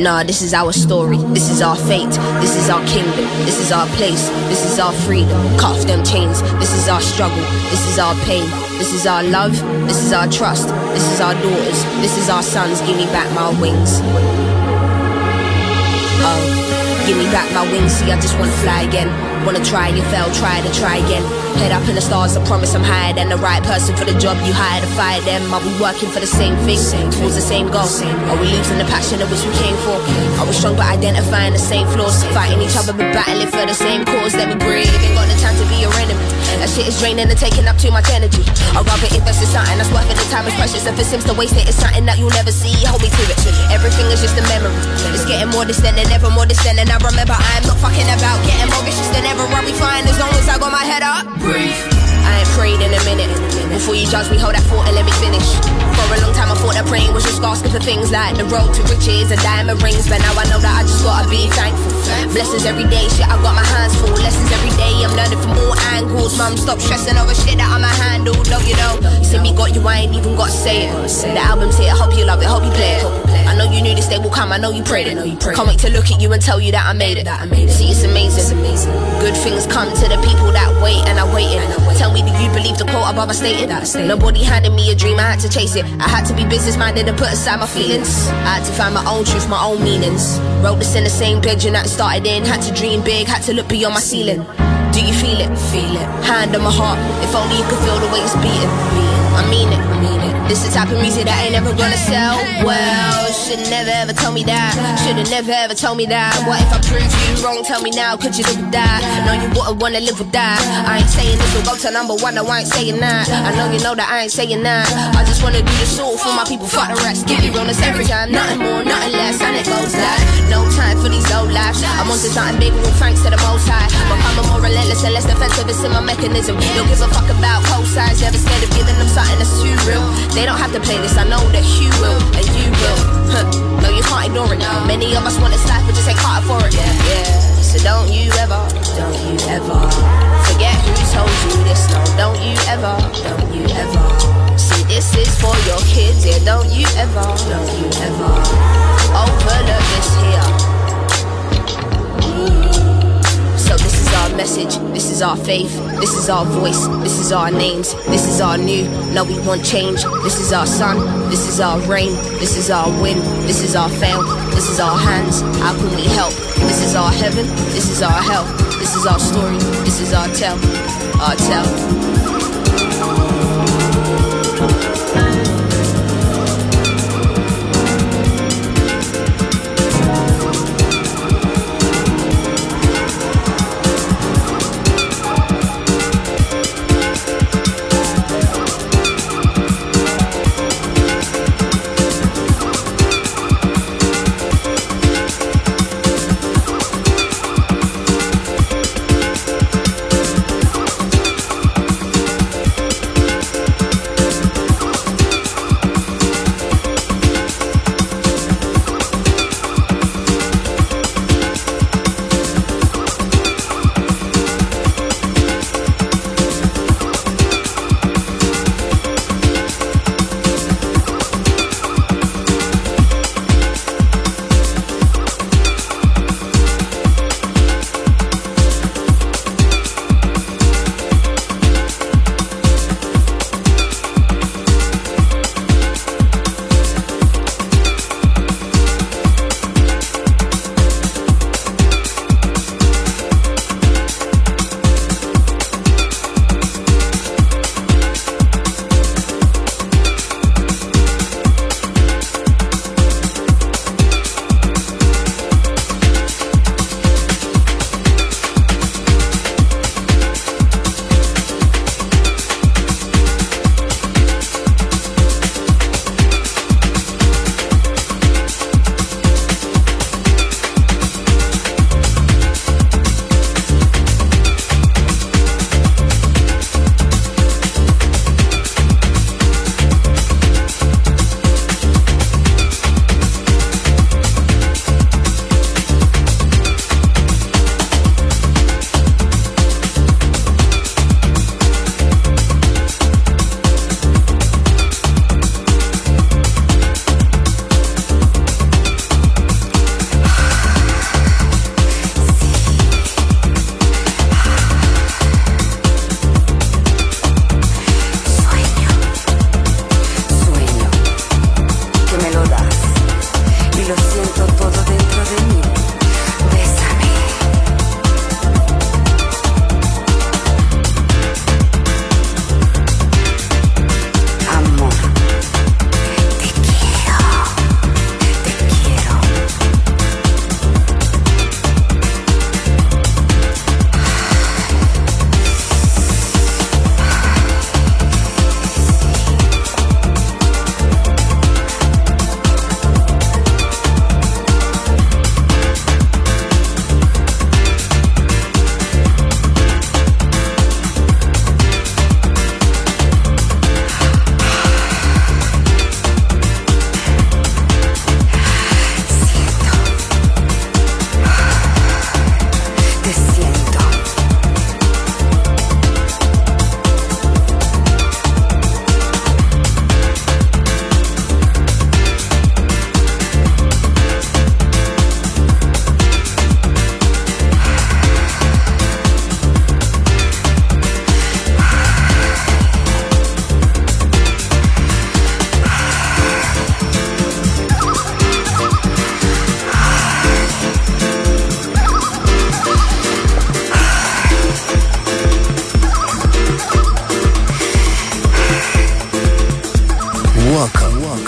Nah, this is our story, this is our fate, this is our kingdom, this is our place, this is our freedom. Cut off them chains, this is our struggle, this is our pain, this is our love, this is our trust, this is our daughters, this is our sons. Give me back my wings. Give me back my wings, see I just wanna fly again. Wanna try, you fail, try to try again. Head up in the stars, I promise I'm higher than the right person for the job you hired to fire them. Are we working for the same thing, towards the same goal? Are we losing the passion of which we came for? Are we strong but identifying the same flaws? Fighting each other but battling for the same cause. Let me breathe, ain't got the time to be your enemy. That shit is draining and taking up too much energy. I'd rather invest in something that's worth it, the time is precious. If it seems to waste it, it's something that you'll never see. Hold me to it, everything is just a memory. It's getting more distant and ever more distant. And I remember I'm not fucking about getting more vicious than ever. I'll be fine as long as I got my head up. Breathe. I ain't prayed in a minute. Before you judge me, hold that thought and let me finish. For a long time I thought that praying was just asking for things like the road to riches and diamond rings. But now I know that I just gotta be thankful. Blessings every day, shit I got my hands full. Lessons every day, I'm learning from all angles. Mum, stop stressing over shit that I'ma handle. Don't you know, you see me got you, I ain't even gotta say it. The album's here, I hope you love it, hope you play it. I know you knew this day will come, I know you prayed it. Can't wait to look at you and tell you that I made it. See, it's amazing. Good things come to the people that wait and are waiting. Tell me, do you believe the quote above I stated? Nobody handed me a dream, I had to chase it. I had to be business-minded and put aside my feelings. I had to find my own truth, my own meanings. Wrote this in the same bedroom that started in. Had to dream big, had to look beyond my ceiling. Do you feel it? Feel it. Hand on my heart, if only you could feel the way it's beating. I mean it, I mean it. This the type of music that ain't never gonna sell. Well, should've never ever told me that. Should've never ever told me that. What if I proved you wrong? Tell me now, could you live with that? No, you wouldn't wanna live with that. I ain't saying this will go to number one, no, I ain't saying that. I know you know that I ain't saying that. I just wanna do this all for my people, fuck the rest. Give me realness every time, nothing more, nothing less. And it goes like, no time for these old lives. I'm onto something big, well, thanks to the most high. My karma more relentless and less defensive, it's in my mechanism. Don't give a fuck about cold sides, never scared of giving them something that's too real. They don't have to play this, I know that you will, and you will. No, you can't ignore it. Many of us want this life, but just ain't caught for it. Yeah. So don't you ever forget who told you this. No, don't you ever see this is for your kids. Yeah, don't you ever overlook this here. So this is our message, this is our faith, this is our voice, this is our names, this is our new, no we want change, this is our sun, this is our rain, this is our wind, this is our fail, this is our hands, how can we help, this is our heaven, this is our hell, this is our story, this is our tell.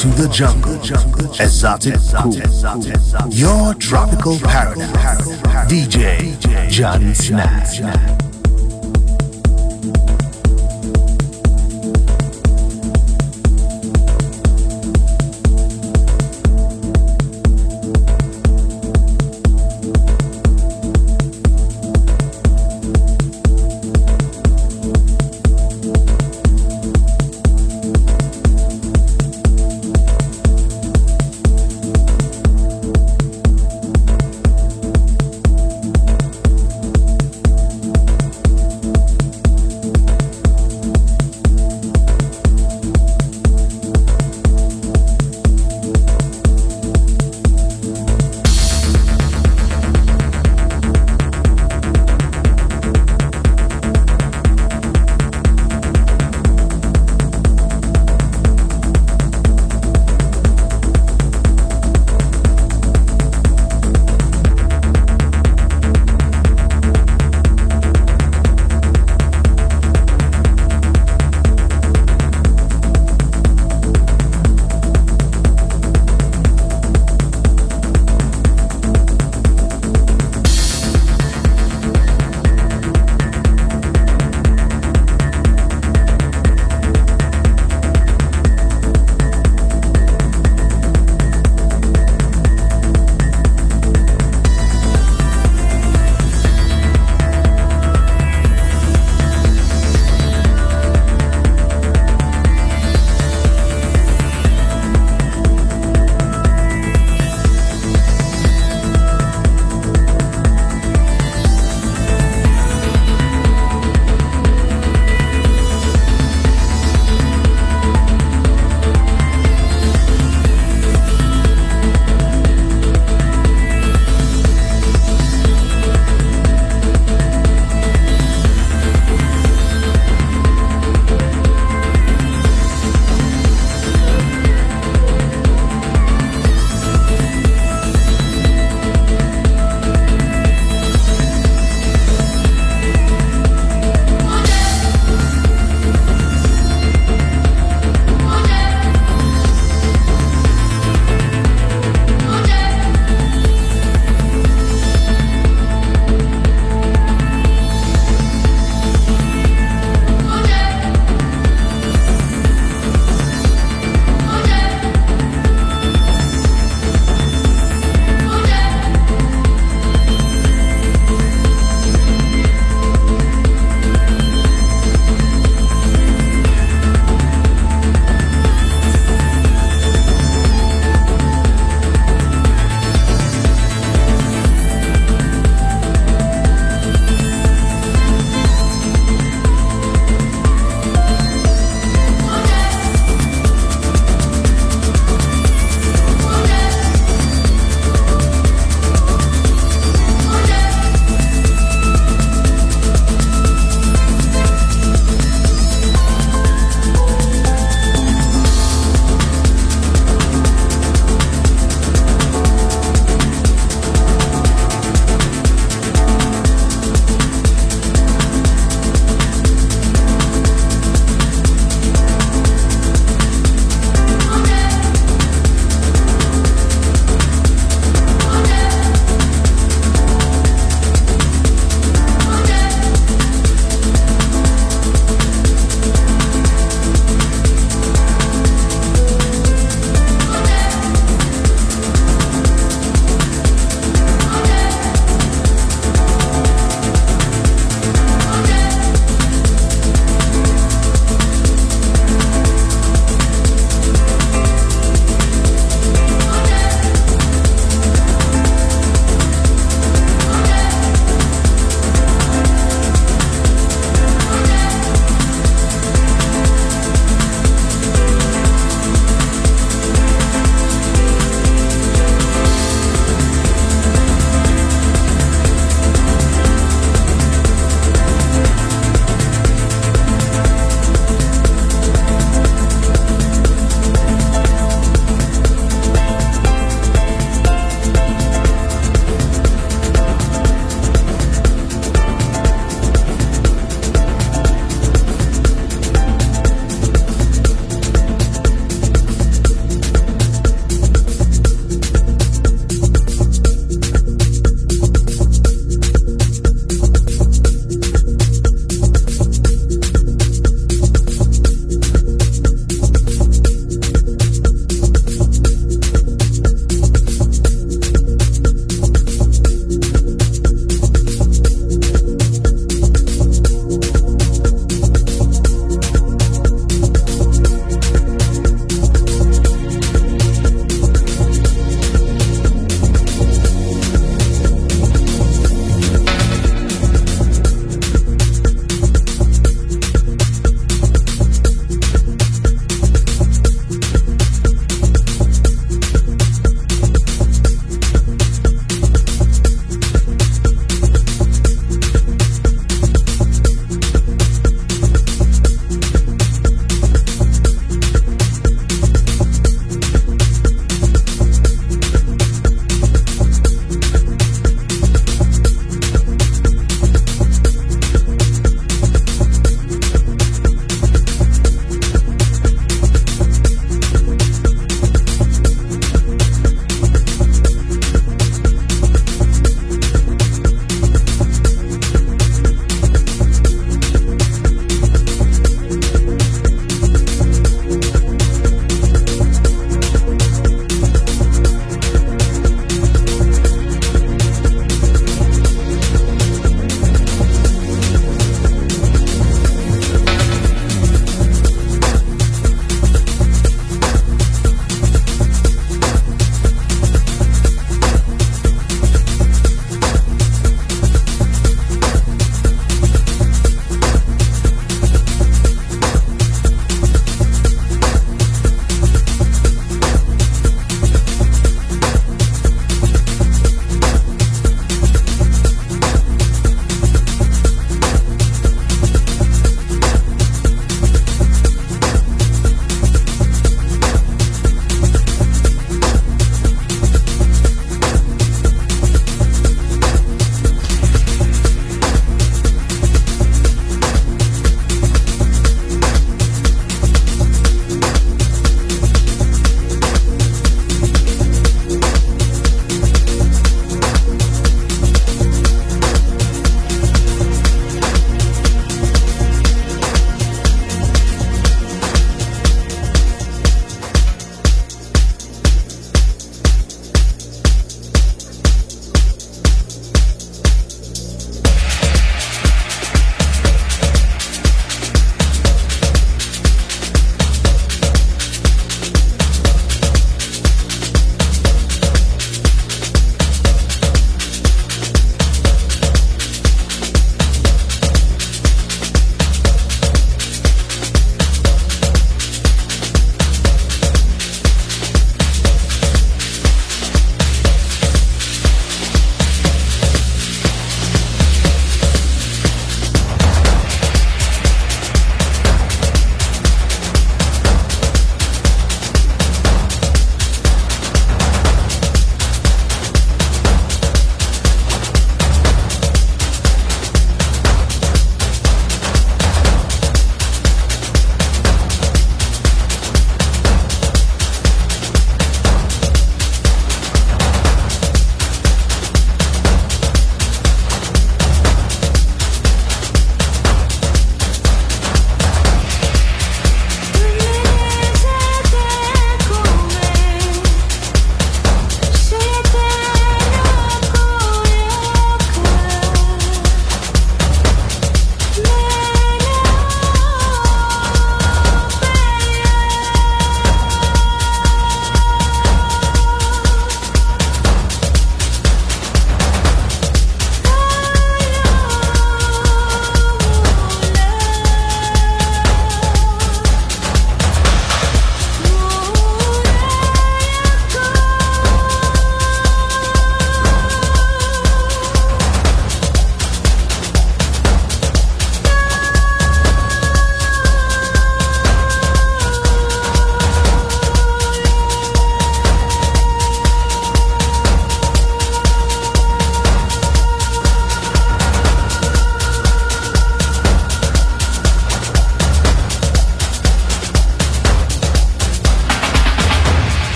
to the jungle. Esoticool. Your tropical paradise. DJ Johnny Snack.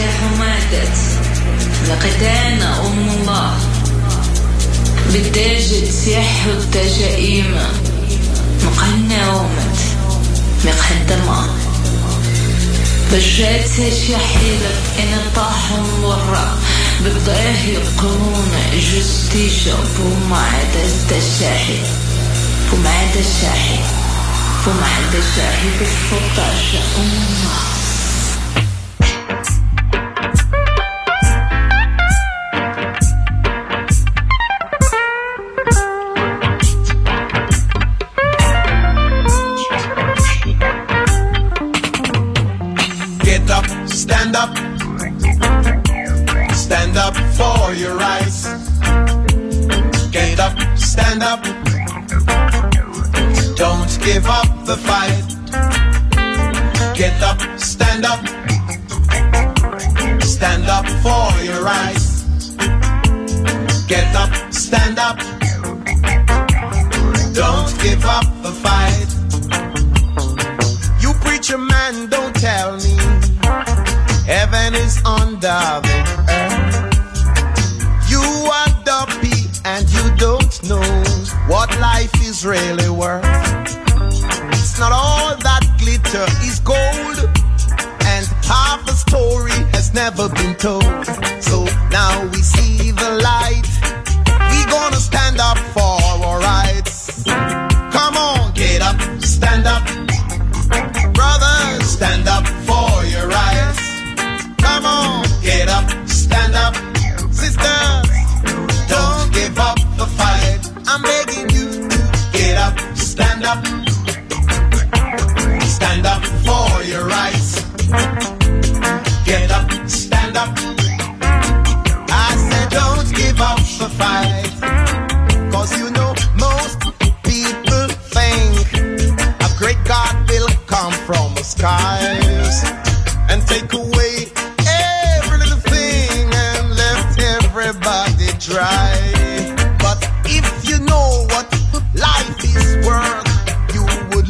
الأشياء ماتت لقدانا أم الله بالداجد سيح التجائيم مقنا ومت مقدمة بجات شحيلة إن طاحم ورا بالضاهي قرون جزتي شابو معدا التشاحي ومعدا الشاحي ومعدا الشاحي بالفطاش أم الله Give up the fight. Get up, stand up. Stand up for your rights. Get up, stand up. Don't give up the fight. You preacher man, don't tell me heaven is under the earth. You are dopey and you don't know what life is really worth. Not all that glitter is gold, and half a story has never been told. So now we see the light. We gonna stand up for our rights. Come on, get up, stand up, brothers, stand up for your rights. Come on, get up, stand up, sisters, don't give up the fight. I'm begging you to get up, stand up. Stand up for your rights. Get up, stand up. I said don't give up the fight. Cause you know most people think a great God will come from the skies and take away every little thing and left everybody dry. But if you know what life is worth,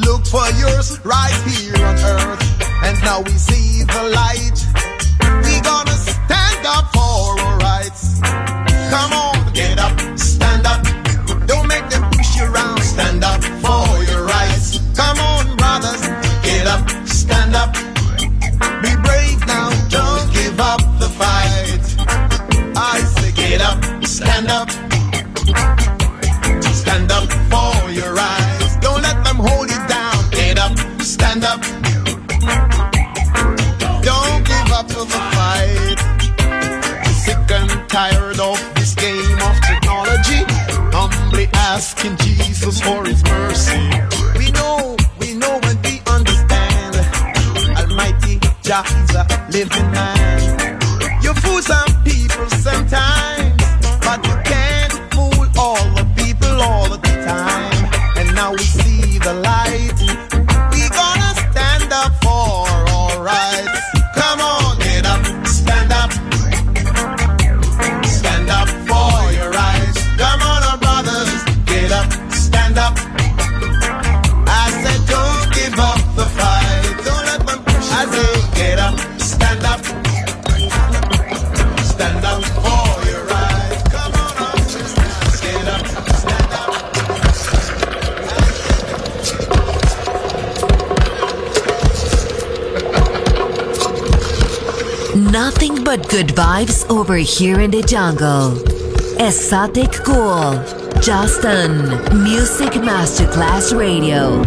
look for yours right here on earth. And now we see the light. We gonna stand up for our rights. Come on, get up, stand up. Don't make them push you around. Stand up for your rights. Come on, brothers, get up, stand up. Be brave now, don't give up the fight. I say get up, stand up. Stand up for your rights. Don't let them hold you. Stand up. Don't give up to the fight. I'm sick and tired of this game of technology. Humbly asking Jesus for his mercy. We know and we understand. Almighty Jah is a living man. You fool some people sometimes, but you can't fool all the people all the time. And now we see the light. Nothing but good vibes over here in the jungle. Esoticool, Justin, Music Masterclass Radio.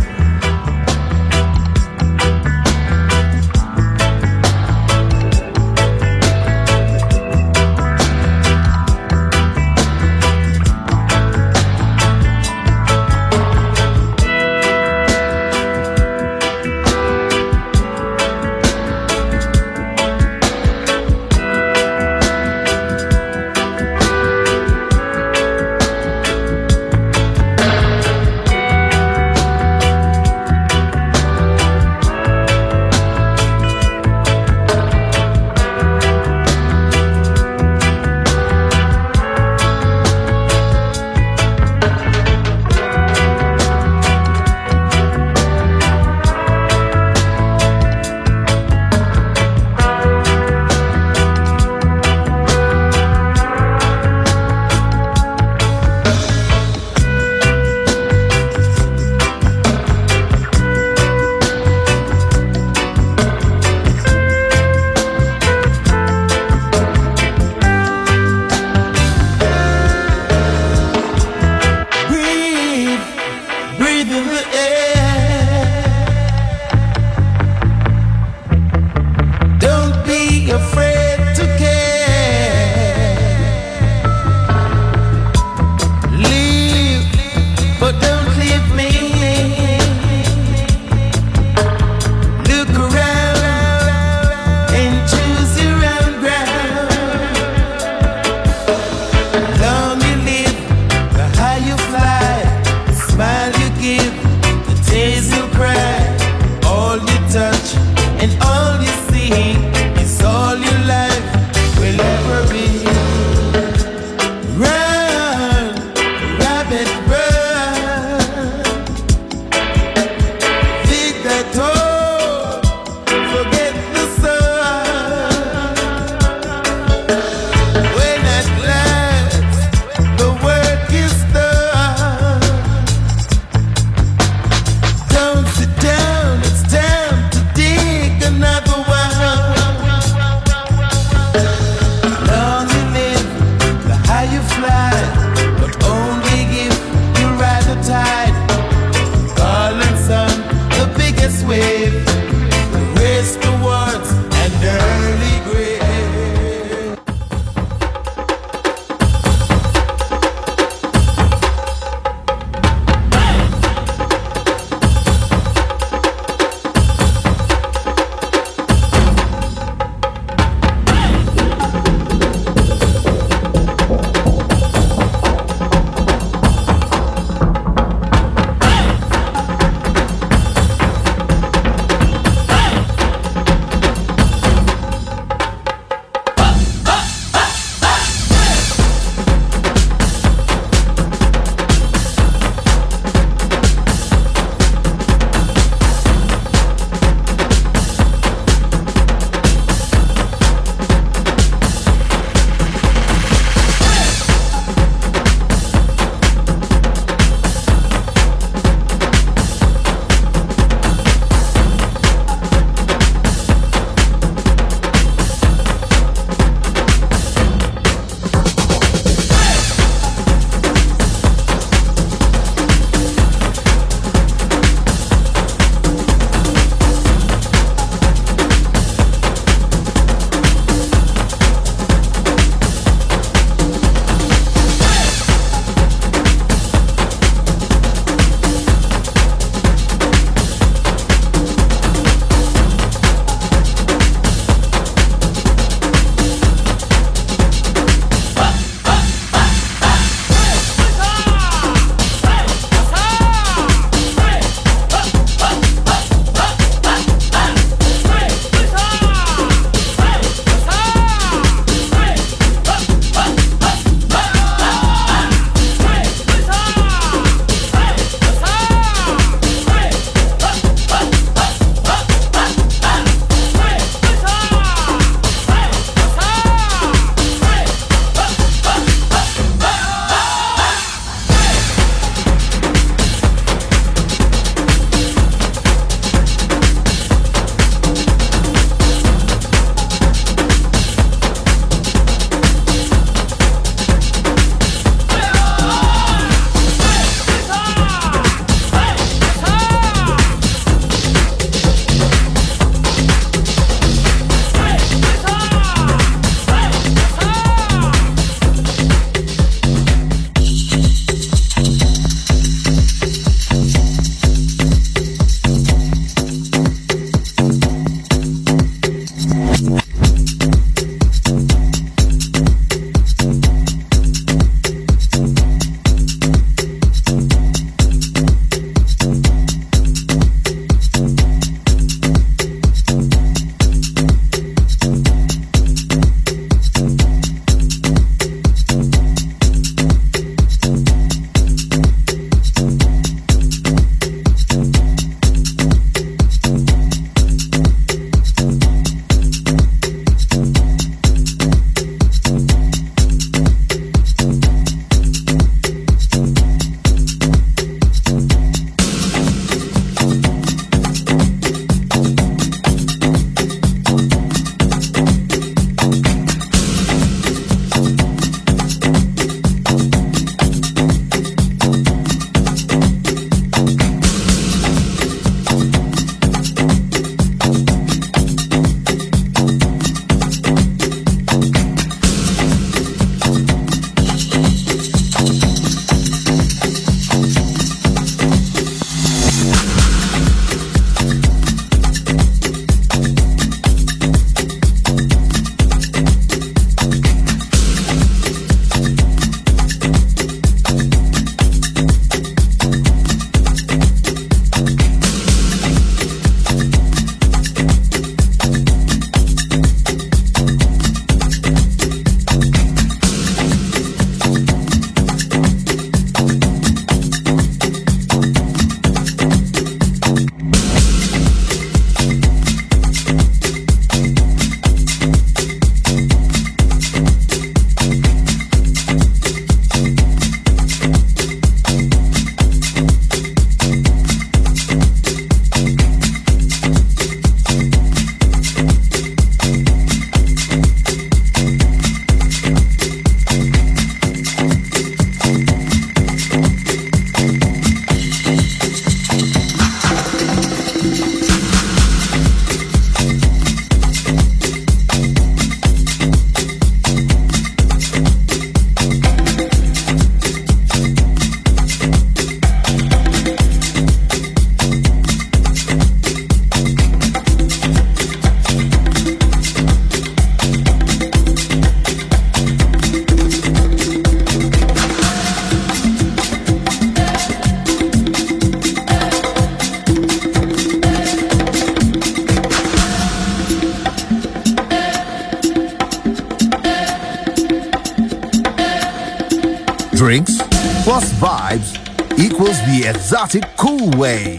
drinks plus vibes equals the exotic cool way.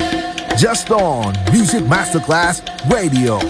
Just on Music Masterclass Radio.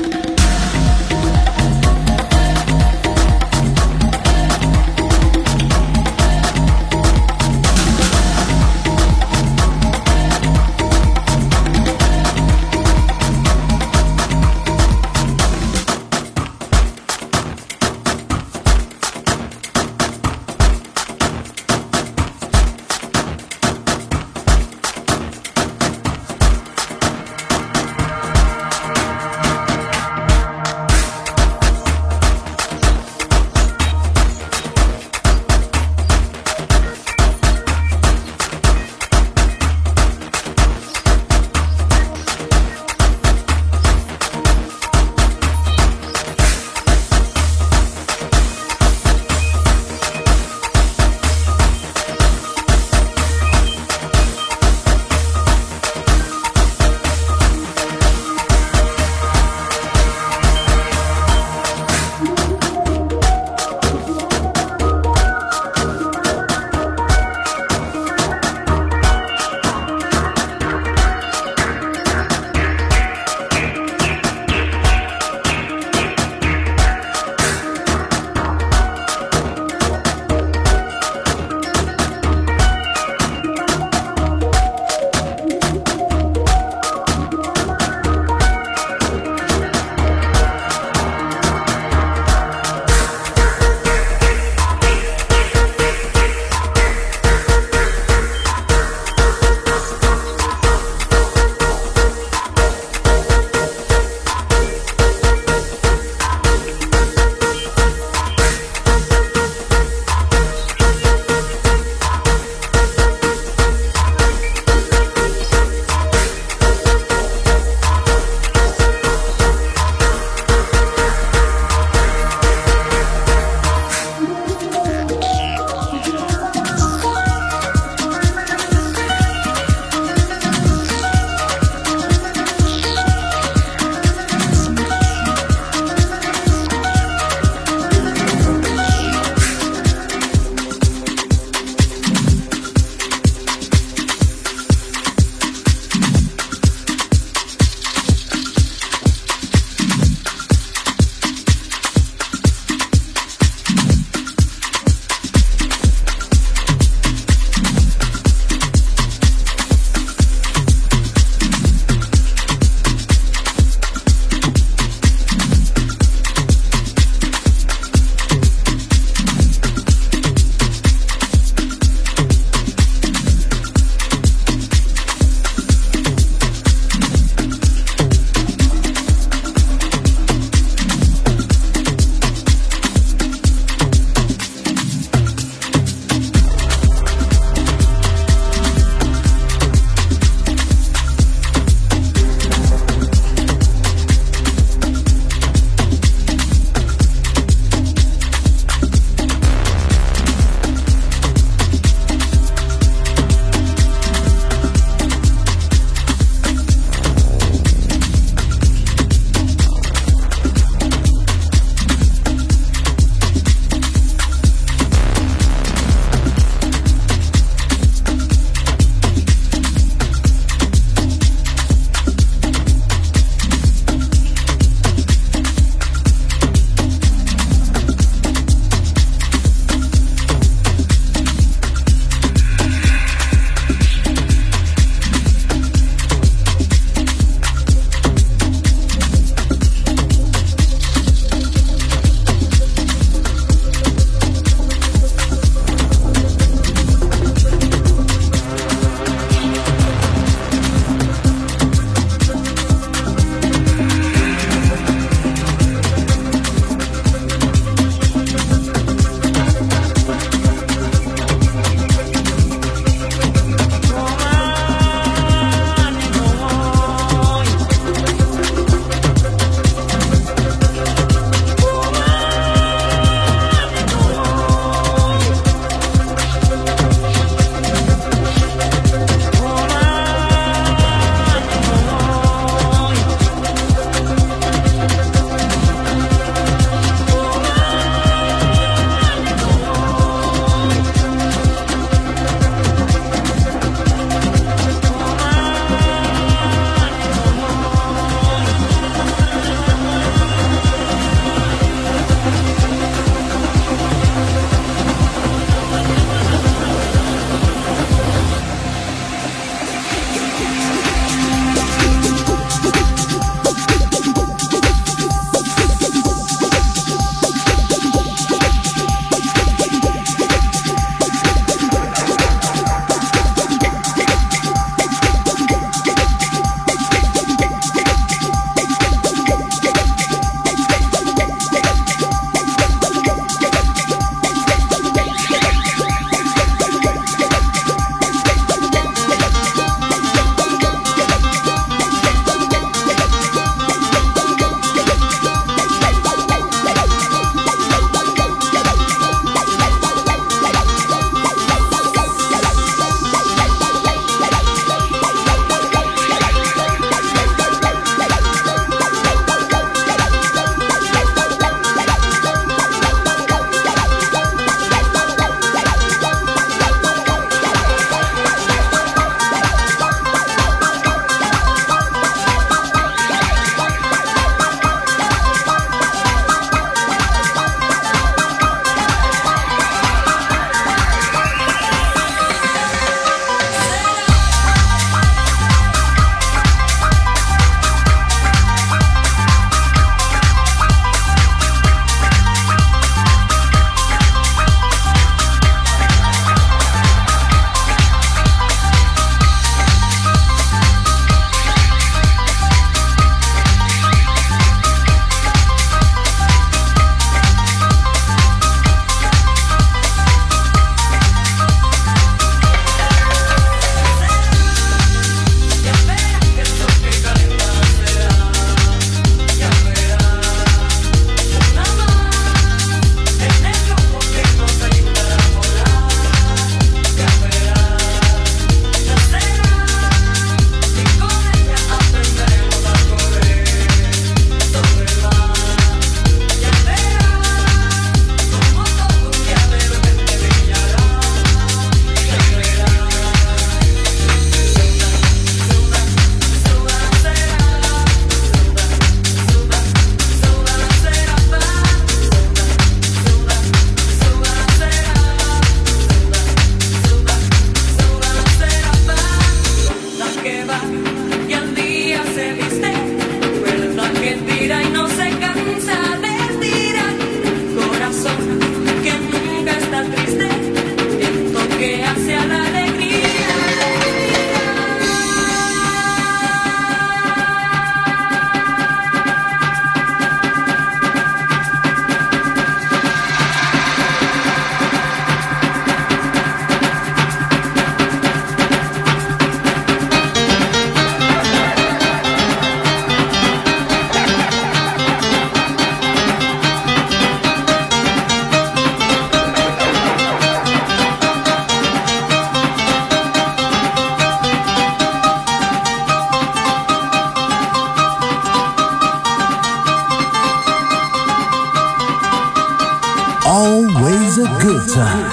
Always a good time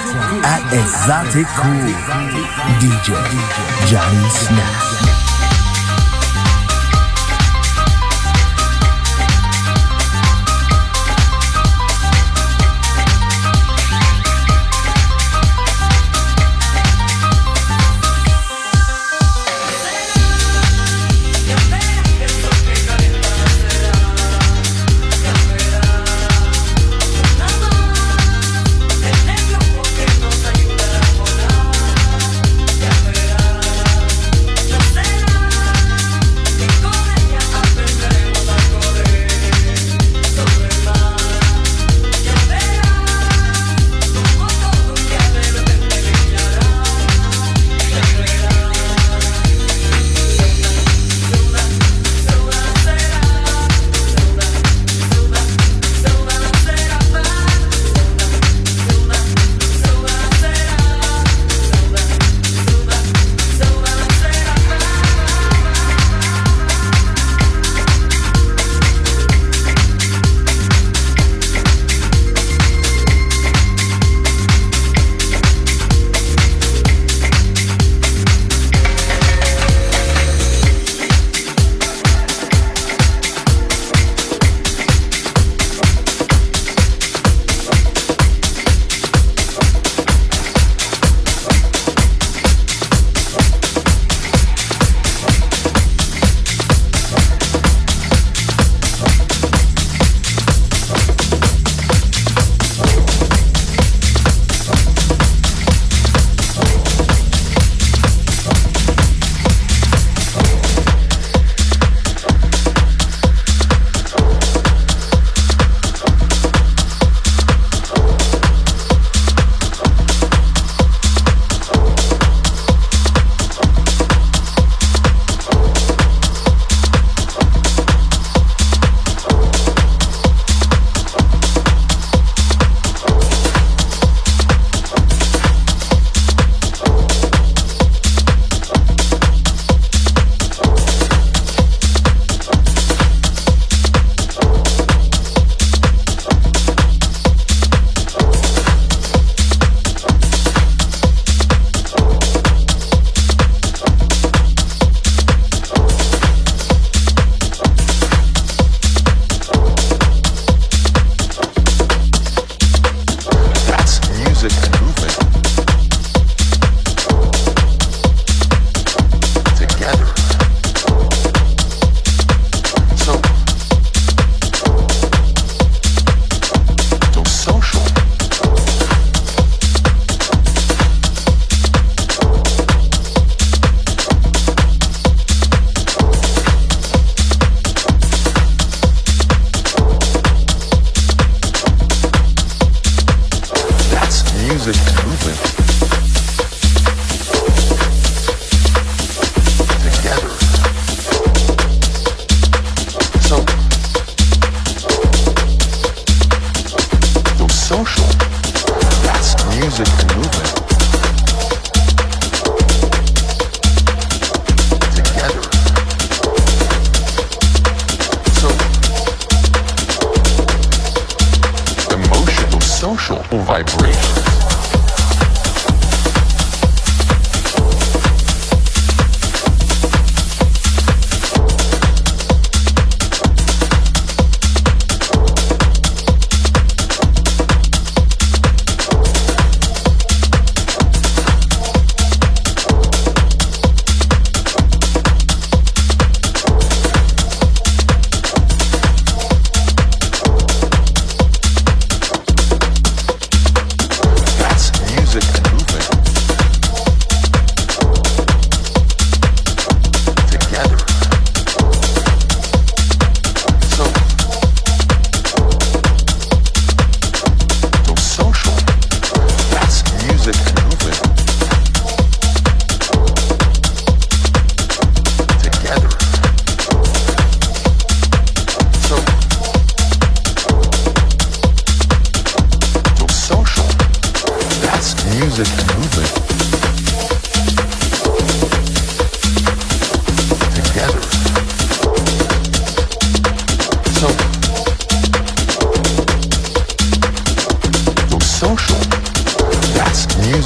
at Esoticool. DJ Johnny Snack.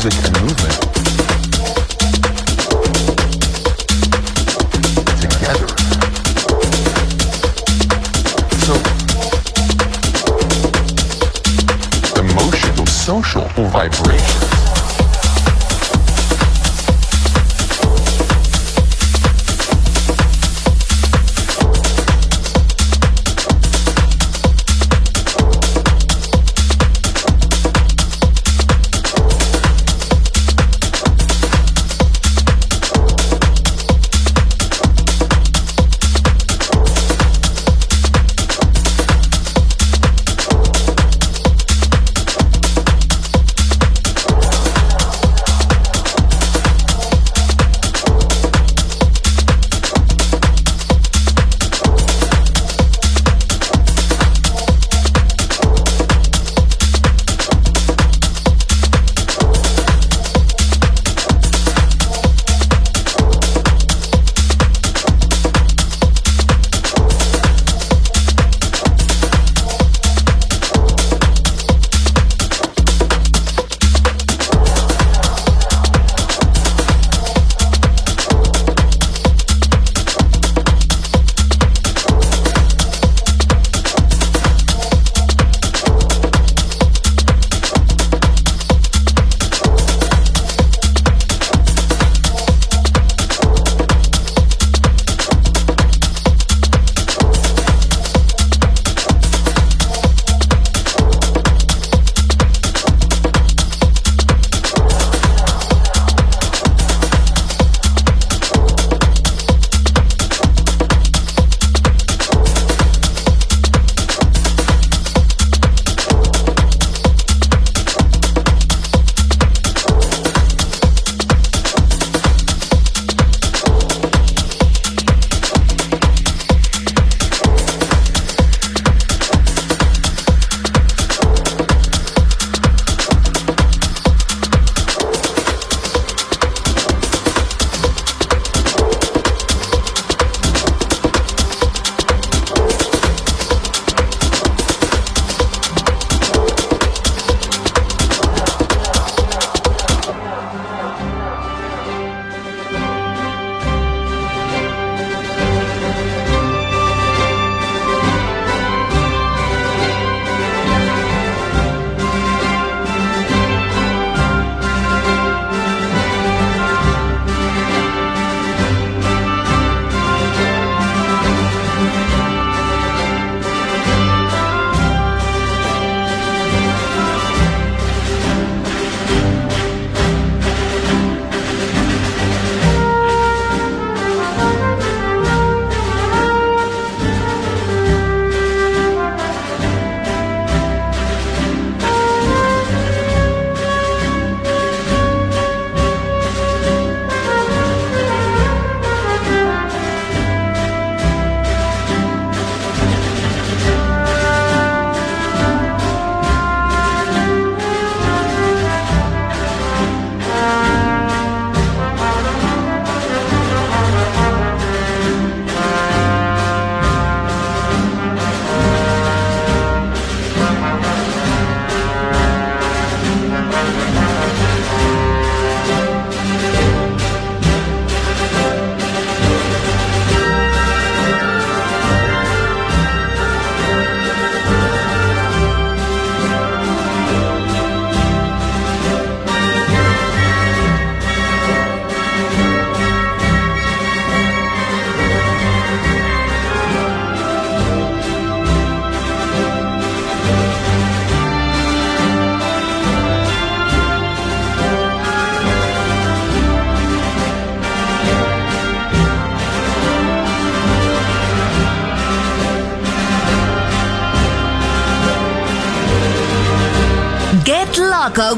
music and movement together. So the motion of social vibration.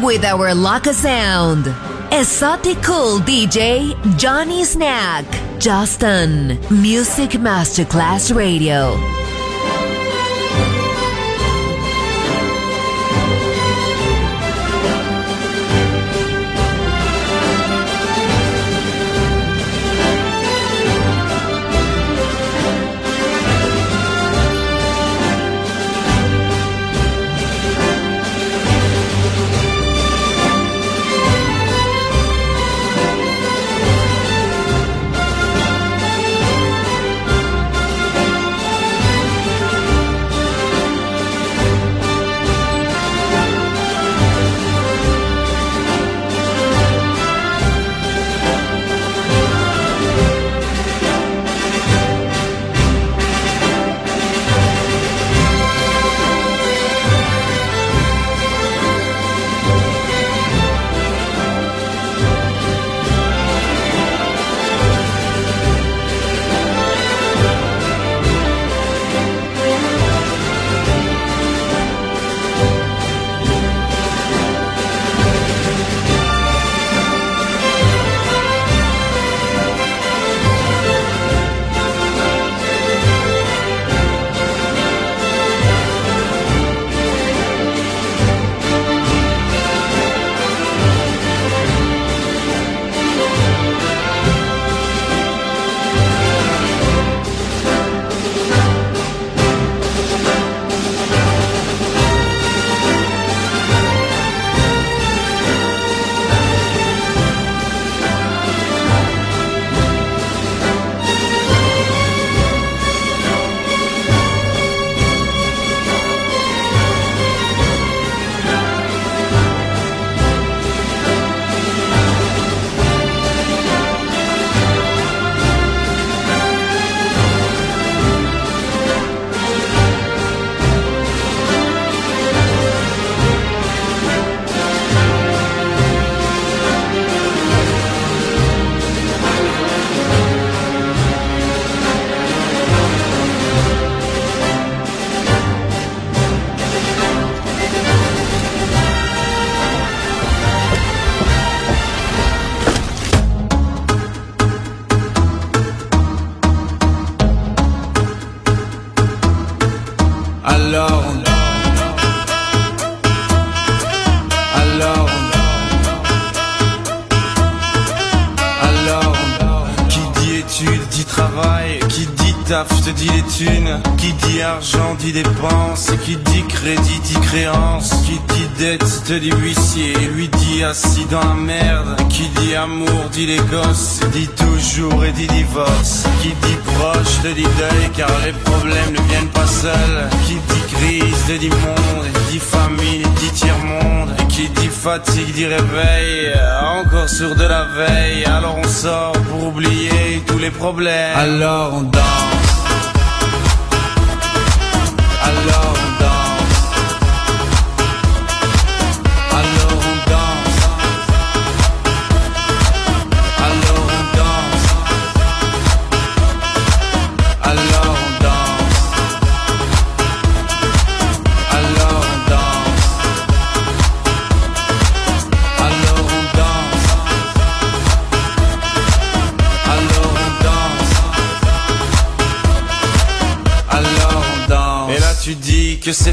With our Loca sound, Esoticool DJ Johnny Snack, Justin, Music Masterclass Radio. alone, alone, alone. Qui dit études dit travail, qui dit taf je te dis les thunes, qui dit argent dit dépense, qui dit crédit dit créance, qui dit dette te dit huissier, lui dit assis dans la merde, qui dit amour dit les gosses, dit toujours et dit divorce, qui dit proche te dit deuil car les problèmes ne viennent pas seuls, qui dit crise te dit monde, dit famine dit tiers-monde, qui dit fatigue dit réveil, encore sur de la veille, alors on sort pour oublier tous les problèmes, alors on danse. Alors on danse, alors on danse, alors on danse, alors on danse, alors on danse, alors on danse, alors on danse, alors on danse. Et là tu dis que c'est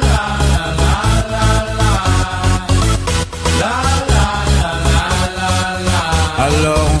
la la la la la la. Alors on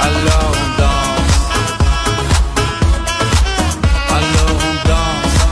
Alors on danse. Alors on danse,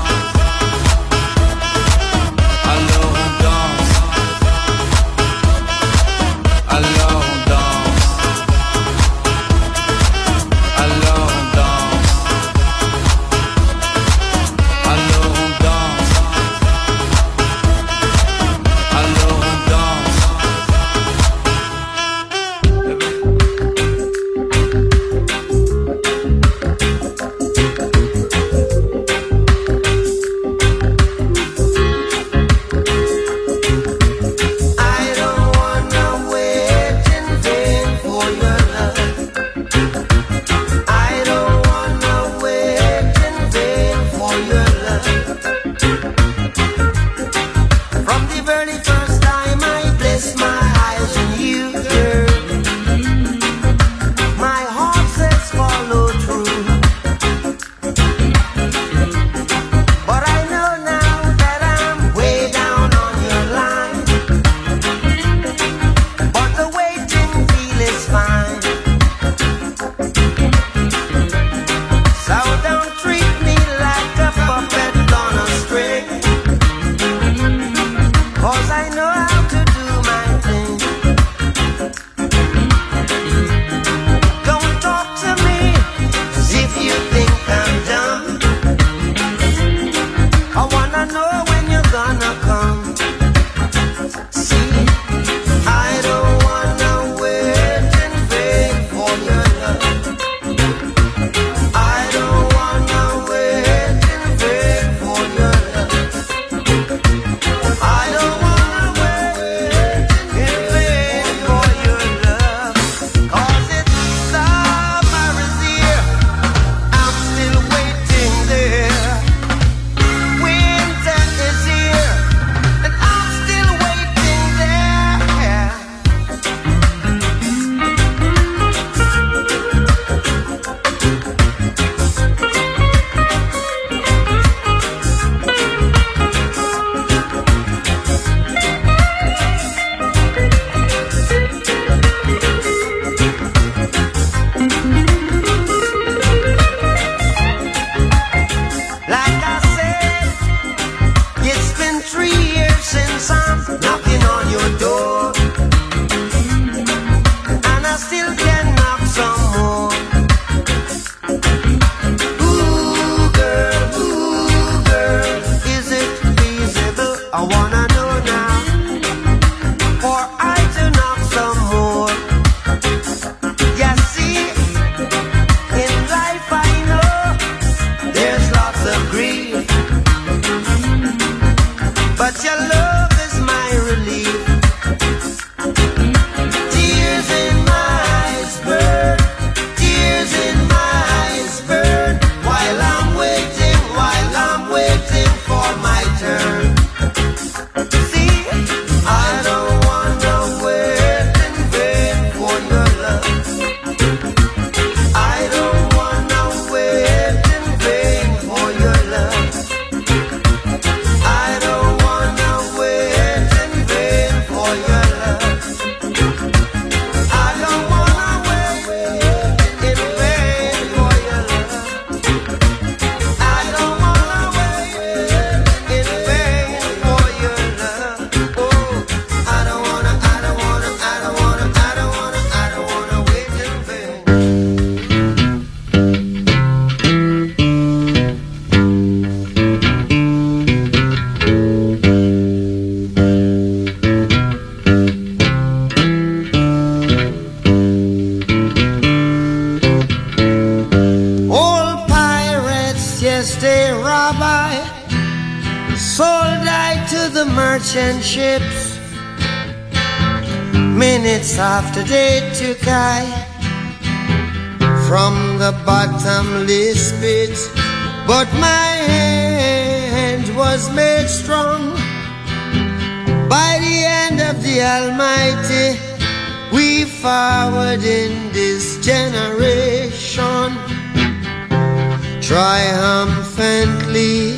carbide, sold I to the merchant ships. Minutes after they took I from the bottomless pit, but my hand was made strong by the hand of the Almighty. We forward in this generation triumphantly.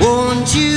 Won't you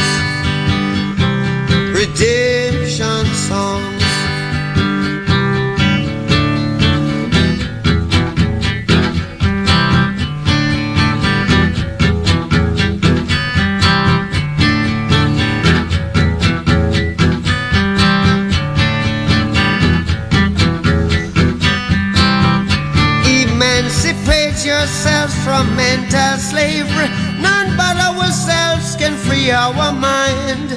redemption songs. From mental slavery, none but ourselves can free our mind.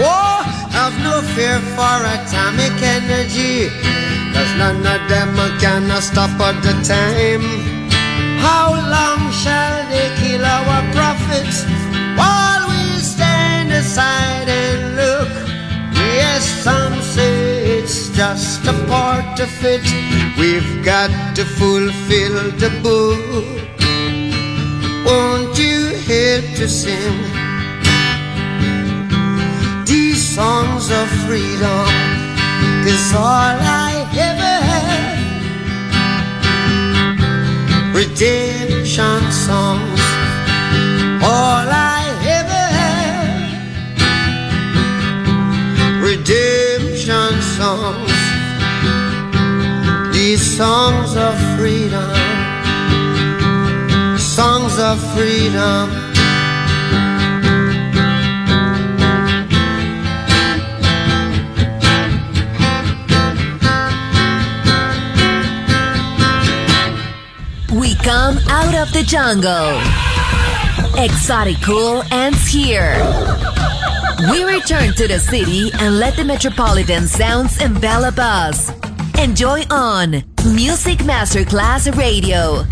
Oh, have no fear for atomic energy, 'cause none of them can stop at the time. How long shall they kill our prophets while we stand aside and look? Yes, some say it's just a part of it. We've got to fulfill the book. Won't you help to sing these songs of freedom? 'Cause all I ever had, redemption songs. All I ever had, redemption songs. These songs of freedom, songs of freedom. We come out of the jungle. Esoticool ends here. We return to the city and let the metropolitan sounds envelop us. Enjoy on Music Masterclass Radio.